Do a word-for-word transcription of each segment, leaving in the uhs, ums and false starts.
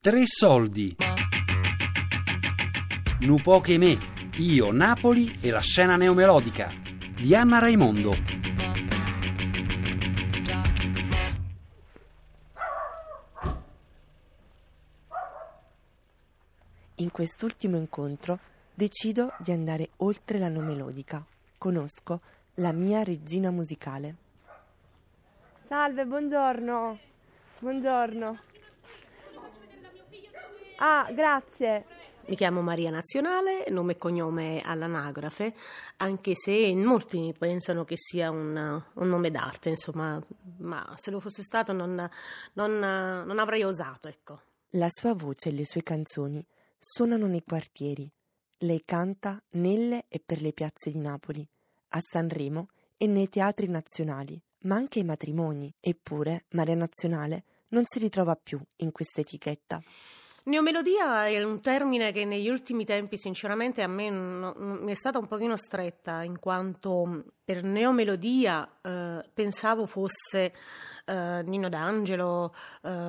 Tre soldi. Nu poche me, io, Napoli e la scena neomelodica di Anna Raimondo. In quest'ultimo incontro decido di andare oltre la neomelodica. Conosco la mia regina musicale. Salve, buongiorno. Buongiorno. Ah, grazie. Mi chiamo Maria Nazionale, nome e cognome all'anagrafe, anche se molti pensano che sia un, un nome d'arte, insomma, ma se lo fosse stato non, non, non avrei osato, ecco. La sua voce e le sue canzoni suonano nei quartieri. Lei canta nelle e per le piazze di Napoli, a Sanremo e nei teatri nazionali, ma anche ai matrimoni. Eppure Maria Nazionale non si ritrova più in questa etichetta. Neomelodia è un termine che negli ultimi tempi sinceramente a me no, mi è stata un pochino stretta, in quanto per neomelodia eh, pensavo fosse eh, Nino D'Angelo eh,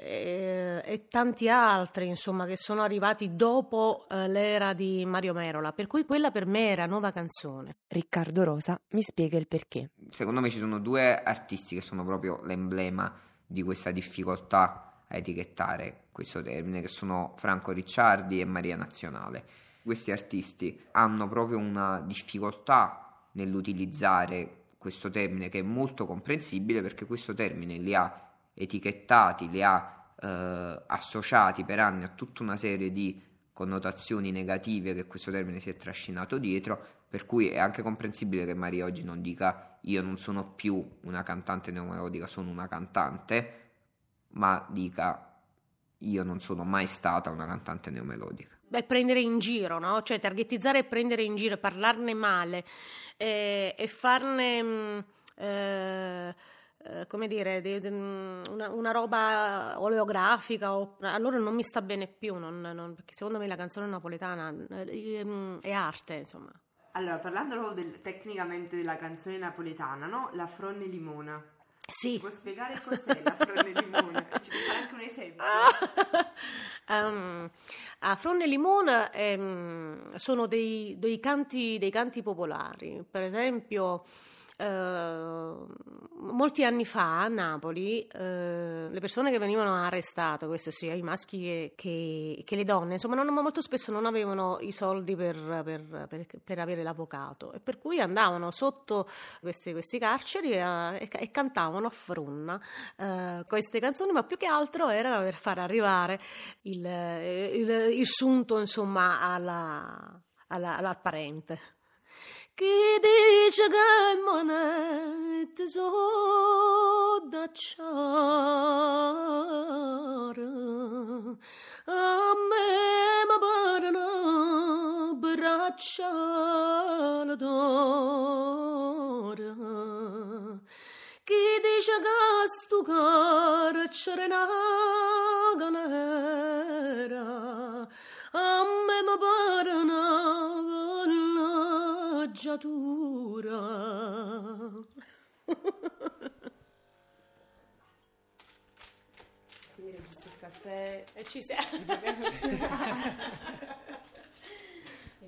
e, e tanti altri, insomma, che sono arrivati dopo eh, l'era di Mario Merola, per cui quella per me era nuova canzone. Riccardo Rosa mi spiega il perché. Secondo me ci sono due artisti che sono proprio l'emblema di questa difficoltà a etichettare questo termine, che sono Franco Ricciardi e Maria Nazionale. Questi artisti hanno proprio una difficoltà nell'utilizzare questo termine, che è molto comprensibile, perché questo termine li ha etichettati, li ha eh, associati per anni a tutta una serie di connotazioni negative che questo termine si è trascinato dietro, per cui è anche comprensibile che Maria oggi non dica io non sono più una cantante neomelodica, sono una cantante, ma dica io non sono mai stata una cantante neomelodica. Beh, prendere in giro, no? Cioè targetizzare e prendere in giro, parlarne male eh, e farne eh, eh, come dire de, de, una, una roba oleografica o, allora non mi sta bene più, non, non, perché secondo me la canzone napoletana eh, è arte, insomma. Allora, parlando del, tecnicamente della canzone napoletana, no? La fronne limona. Sì. Ti puoi spiegare cos'è la fronne limone? Ci fai anche un esempio? Ah, um, a fronne limone ehm, sono dei, dei, canti, dei canti popolari. Per esempio, eh, molti anni fa a Napoli eh, le persone che venivano arrestate, questo sia i maschi che, che, che le donne, insomma, non, molto spesso non avevano i soldi per, per, per, per avere l'avvocato, e per cui andavano sotto queste, questi carceri e, e cantavano a fronna eh, queste canzoni, ma più che altro era per far arrivare il, il, il sunto, insomma, alla, alla, alla parente. Chi dice che monete sono da ciare, a me mi parano braccia d'oro. Chi dice che sto carcere nera, a me mi parano mi registro il caffè e ci sei. Il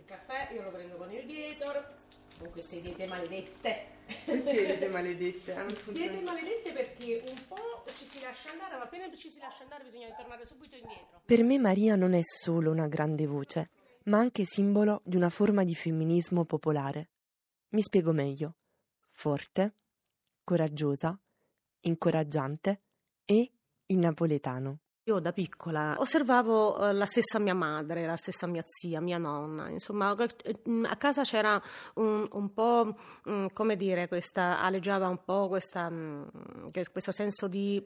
caffè io lo prendo con il dietor, con queste diete maledette. Perché diete maledette? Ah, diete maledette perché un po' ci si lascia andare, ma appena ci si lascia andare bisogna tornare subito indietro. Per me Maria non è solo una grande voce, ma anche simbolo di una forma di femminismo popolare. Mi spiego meglio. Forte, coraggiosa, incoraggiante e il napoletano. Io da piccola osservavo la stessa mia madre, la stessa mia zia, mia nonna, insomma a casa c'era un, un po', come dire, questa aleggiava un po' questa, questo senso di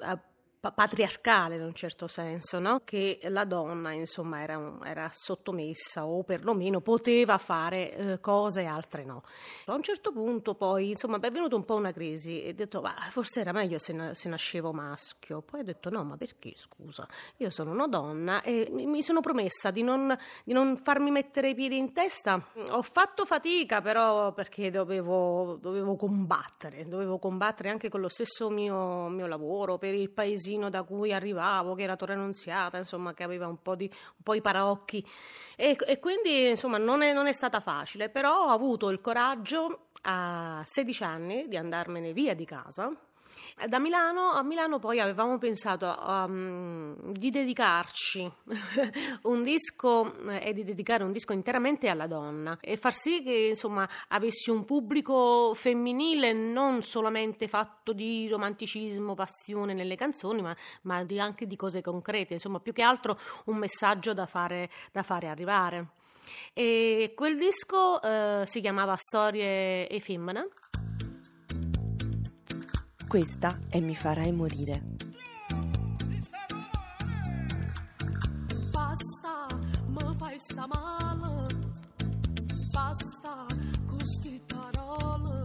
patriarcale in un certo senso, no? Che la donna, insomma, era, era sottomessa, o perlomeno poteva fare eh, cose altre no. A un certo punto poi, insomma, è venuta un po' una crisi e ho detto bah, forse era meglio se, na- se nascevo maschio. Poi ho detto no, ma perché, scusa, io sono una donna e mi sono promessa di non, di non farmi mettere i piedi in testa. Ho fatto fatica però, perché dovevo, dovevo combattere dovevo combattere anche con lo stesso mio, mio lavoro, per il paesino paesino da cui arrivavo, che era Torre Nunziata, insomma, che aveva un po' di un po' i paraocchi, e, e quindi insomma non è, non è stata facile, però ho avuto il coraggio a sedici anni di andarmene via di casa. Da Milano, a Milano poi avevamo pensato um, di dedicarci un disco eh, e di dedicare un disco interamente alla donna e far sì che insomma avessi un pubblico femminile non solamente fatto di romanticismo, passione nelle canzoni, ma, ma di, anche di cose concrete, insomma più che altro un messaggio da fare, da fare arrivare. E quel disco eh, si chiamava Storie effimere. Questa è Mi farai morire. Basta, mi fai sta male. Basta, con queste parole.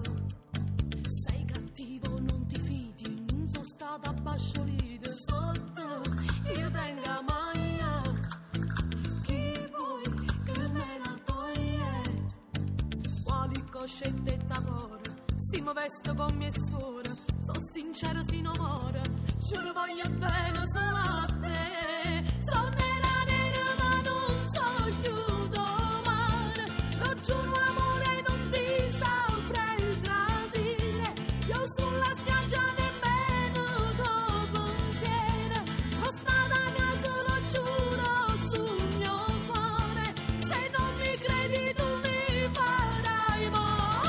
Sei cattivo, non ti fidi. Non sono stata basciolita sotto. Io tengo a maglia. Chi vuoi che me la toglie? Quali coscette e tavore? Si mi vesto con mia suora, sono sincera sino ora, ce lo voglio bene solo a te. Sono nera nera ma non so più domani, lo giuro amore non ti saprei tradire, io sulla spiaggia nemmeno dopo un sera, sono stata a casa lo giuro sul mio cuore, se non mi credi tu mi farai morire.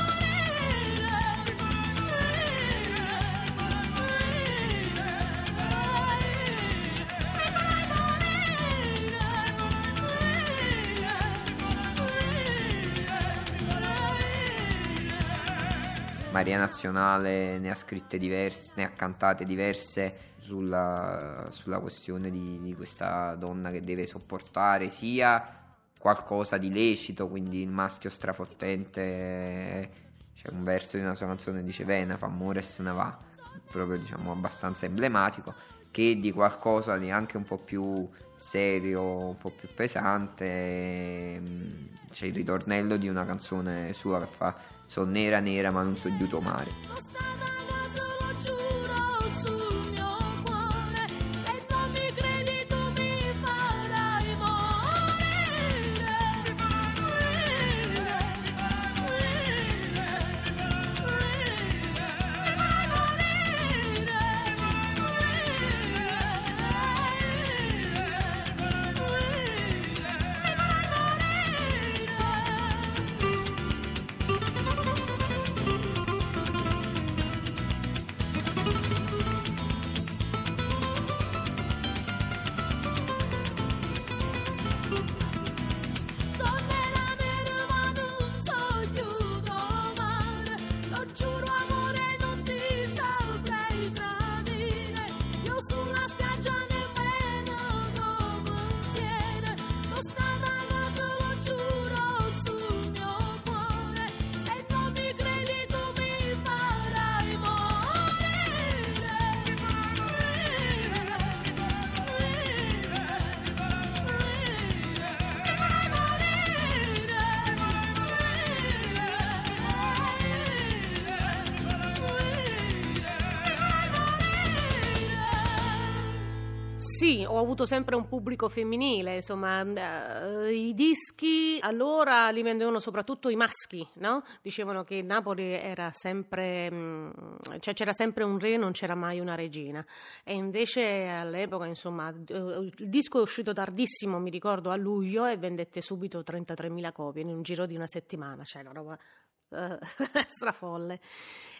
Maria Nazionale ne ha scritte diverse, ne ha cantate diverse sulla, sulla questione di, di questa donna che deve sopportare sia qualcosa di lecito, quindi il maschio strafottente. C'è un verso di una sua canzone che dice "Vena, fa amore e se ne va", proprio diciamo abbastanza emblematico, che di qualcosa di anche un po' più serio, un po' più pesante. C'è il ritornello di una canzone sua che fa "Sono nera nera ma non so giuto mare". Sì, ho avuto sempre un pubblico femminile, insomma, uh, i dischi allora li vendevano soprattutto i maschi, no? Dicevano che Napoli era sempre, mh, cioè c'era sempre un re, non c'era mai una regina, e invece all'epoca, insomma, uh, il disco è uscito tardissimo, mi ricordo a luglio, e vendette subito trentatremila copie in un giro di una settimana, cioè la roba... Uh, strafolle.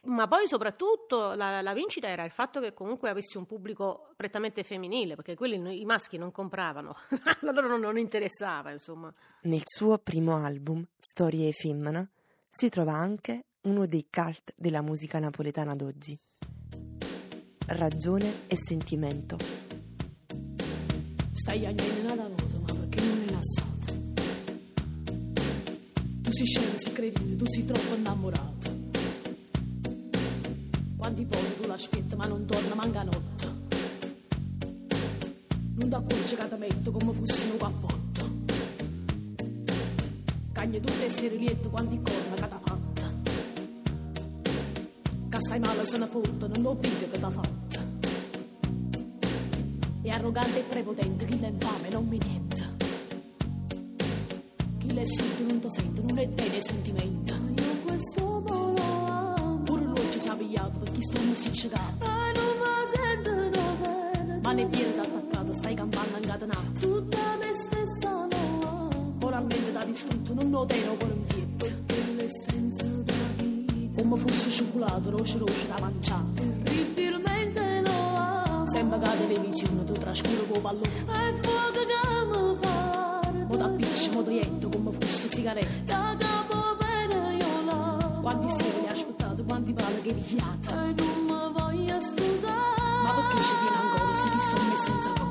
Ma poi soprattutto la, la vincita era il fatto che comunque avessi un pubblico prettamente femminile, perché quelli i maschi non compravano, a loro non, non interessava, insomma. Nel suo primo album Storie effimere si trova anche uno dei cult della musica napoletana d'oggi, Ragione e sentimento. Stai a niente la volta, ma perché non è lasciato? Tu sei scemo, sei credibile, tu sei troppo innamorata. Quanti poi tu l'aspetti ma non torna, manca notte. Non ti accorgi che ti metto come fosse un cappotto. Cagni tutte e sere lietto, quanti corna che t'ha fatta. Che stai male se ne fotta, non lo vedo che t'ha fatta. è arrogante e prepotente, chi l'è infame non mi niente, chi l'è sordo non lo sente, non è te ne sentimento. Io questo volano pure lui ci sa pigliato perché sto musiccato, ma non mi sento no bene, ma ne viene da attaccato, stai campando incatenato, tutta me stessa no, moralmente da distrutto non lo tengo per un pietto, perché l'essenza della vita come fosse cioccolato roce roce da mangiare, terribilmente no, sembra che la televisione tu trascuro con pallone, è poco che mi pare, mo t'appisci mo t'oriento come fosse sigaretta, da capo bene io là, quanti seri hai aspettato, quanti palle che hai pigliato, e non mi voglio studare, ma perché ci tieni ancora se ti sto me senza cuore?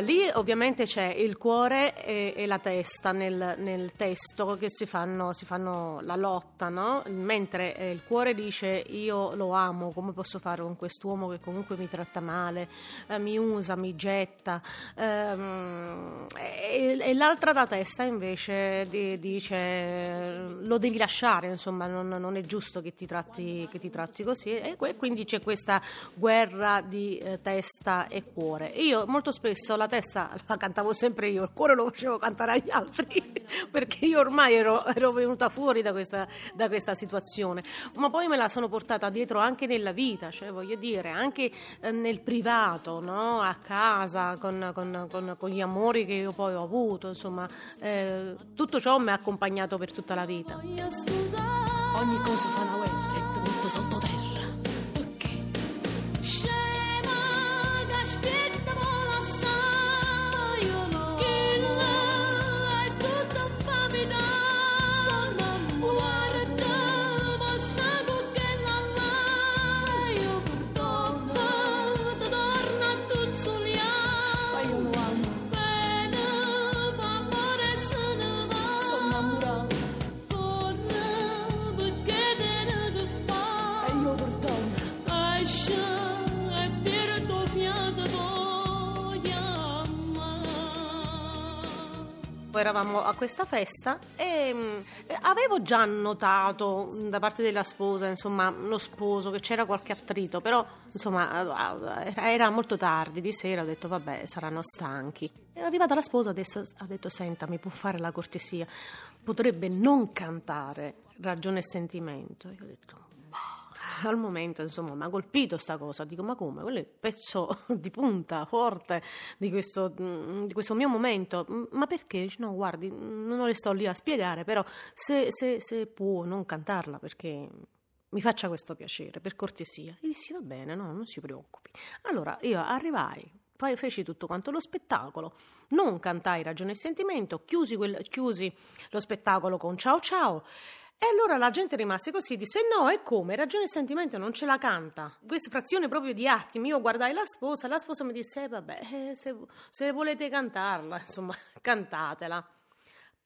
Lì ovviamente c'è il cuore e, e la testa nel, nel testo che si fanno, si fanno la lotta, no? Mentre eh, il cuore dice io lo amo, come posso fare con quest'uomo che comunque mi tratta male, eh, mi usa, mi getta, ehm, e, e l'altra, la testa, invece di, dice lo devi lasciare, insomma non, non è giusto che ti tratti, che ti tratti così, e, e quindi c'è questa guerra di eh, testa e cuore. Io molto spesso la testa la cantavo sempre io, il cuore lo facevo cantare agli altri perché io ormai ero, ero venuta fuori da questa, da questa situazione, ma poi me la sono portata dietro anche nella vita, cioè voglio dire anche nel privato, no? A casa con, con, con, con gli amori che io poi ho avuto, insomma eh, tutto ciò mi ha accompagnato per tutta la vita. Ogni cosa fa una guerra, tutto sotto terra. Eravamo a questa festa e mh, avevo già notato mh, da parte della sposa, insomma lo sposo, che c'era qualche attrito, però insomma era molto tardi di sera, ho detto vabbè saranno stanchi. È arrivata la sposa, adesso ha detto senta, mi può fare la cortesia, potrebbe non cantare Ragione e sentimento? Io ho detto bah. Al momento insomma mi ha colpito sta cosa, dico ma come, quello è il pezzo di punta forte di questo, di questo mio momento, ma perché? No guardi, non le sto lì a spiegare, però se, se, se può non cantarla perché mi faccia questo piacere, per cortesia. E dissi va bene, no, non si preoccupi. Allora io arrivai, poi feci tutto quanto lo spettacolo, non cantai Ragione e sentimento, chiusi, quel, chiusi lo spettacolo con Ciao ciao. E allora la gente rimase così, disse no, e come? Ragione e sentimento non ce la canta. Questa frazione proprio di attimi, io guardai la sposa, la sposa mi disse eh, vabbè, eh, se, se volete cantarla, insomma, cantatela.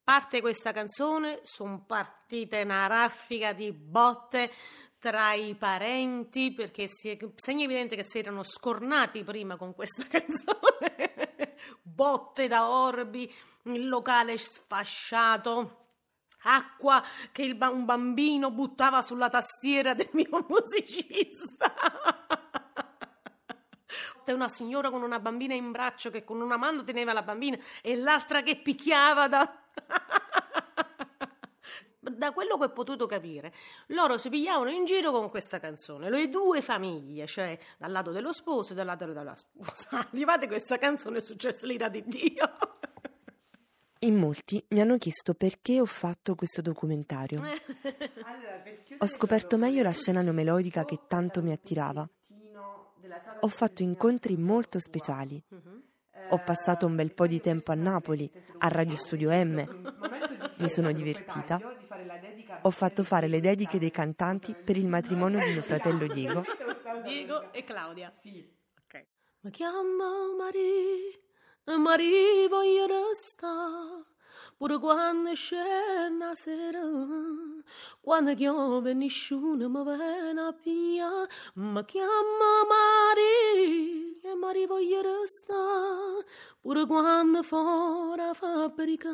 Parte questa canzone, sono partite una raffica di botte tra i parenti, perché si è, segno evidente che si erano scornati prima con questa canzone, botte da orbi, il locale sfasciato, acqua che il ba- un bambino buttava sulla tastiera del mio musicista. Una signora con una bambina in braccio che con una mano teneva la bambina e l'altra che picchiava da... Da quello che ho potuto capire, loro si pigliavano in giro con questa canzone, le due famiglie, cioè dal lato dello sposo e dal lato della sposa. Arrivate questa canzone, è successa l'ira di Dio. In molti mi hanno chiesto perché ho fatto questo documentario. Ho scoperto meglio la scena neomelodica che tanto mi attirava. Ho fatto incontri molto speciali. Ho passato un bel po' di tempo a Napoli, a Radio Studio M. Mi sono divertita. Ho fatto fare le dediche dei cantanti per il matrimonio di mio fratello Diego. Diego e Claudia, sì. Ok. Mi chiamo Maria, Maria voglio restare, pure quando c'è una sera, quando piove nessuno mi viene a pigliare. Mi chiamo Maria, Maria voglio restare, pure quando fuori la fabbrica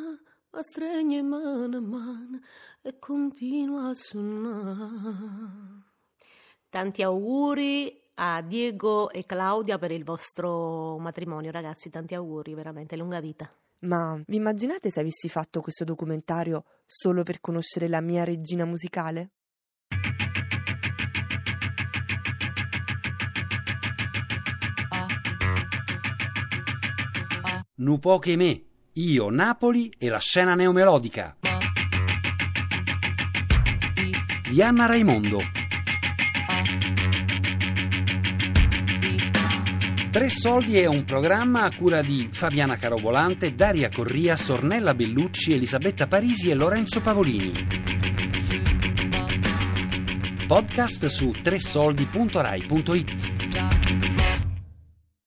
ma stringe mano a mano e continua a suonare. Tanti auguri a Diego e Claudia per il vostro matrimonio, ragazzi, tanti auguri, veramente, lunga vita. Ma vi immaginate se avessi fatto questo documentario solo per conoscere la mia regina musicale? Nu po' che me, io, Napoli e la scena neomelodica di Anna Raimondo. Tre soldi è un programma a cura di Fabiana Carovolante, Daria Corria, Ornella Bellucci, Elisabetta Parisi e Lorenzo Pavolini. Podcast su tre soldi punto rai punto it.